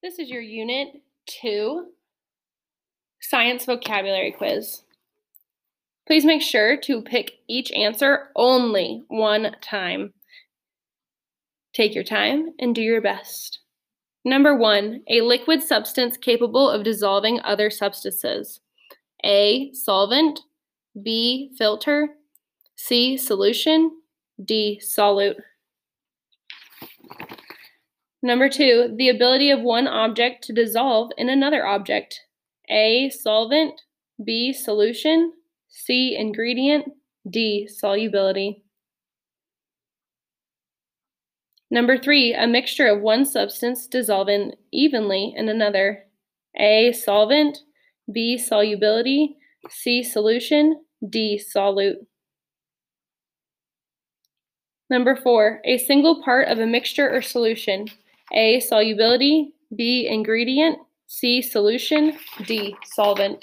This is your Unit 2 Science Vocabulary Quiz. Please make sure to pick each answer only one time. Take your time and do your best. Number 1, a liquid substance capable of dissolving other substances. A, solvent. B, filter. C, solution. D, solute. Number 2, the ability of one object to dissolve in another object. A, solvent. B, solution. C, ingredient. D, solubility. Number 3, a mixture of one substance dissolving evenly in another. A, solvent. B, solubility. C, solution. D, solute. Number 4, a single part of a mixture or solution. A, solubility. B, ingredient. C, solution. D, solvent.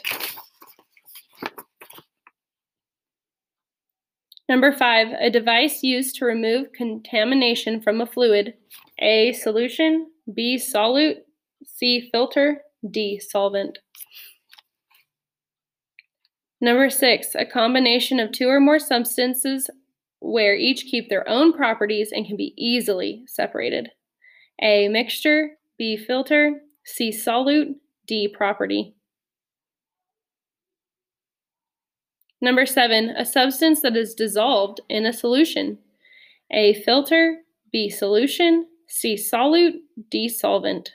Number 5, a device used to remove contamination from a fluid. A, solution. B, solute. C, filter. D, solvent. Number 6, a combination of two or more substances where each keep their own properties and can be easily separated. A, mixture. B, filter. C, solute. D, property. Number 7, a substance that is dissolved in a solution. A, filter. B, solution. C, solute. D, solvent.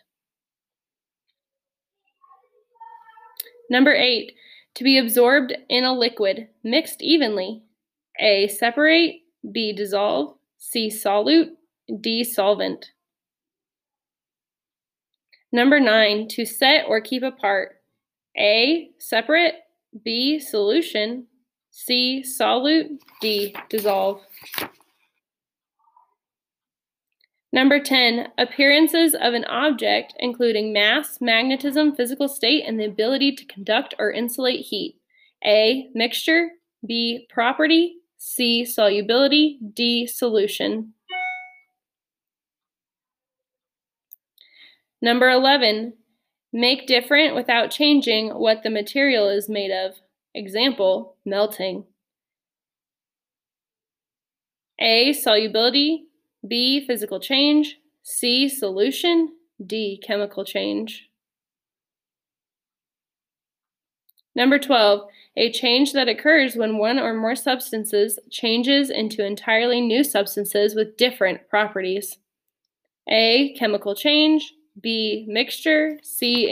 Number 8, to be absorbed in a liquid, mixed evenly. A, separate. B, dissolve. C, solute. D, solvent. Number 9, to set or keep apart. A, separate. B, solution. C, solute. D, dissolve. Number 10, appearances of an object, including mass, magnetism, physical state, and the ability to conduct or insulate heat. A, mixture. B, property. C, solubility. D, solution. Number 11, make different without changing what the material is made of. Example, melting. A, solubility. B, physical change. C, solution. D, chemical change. Number 12, a change that occurs when one or more substances changes into entirely new substances with different properties. A, chemical change. B, mixture. C,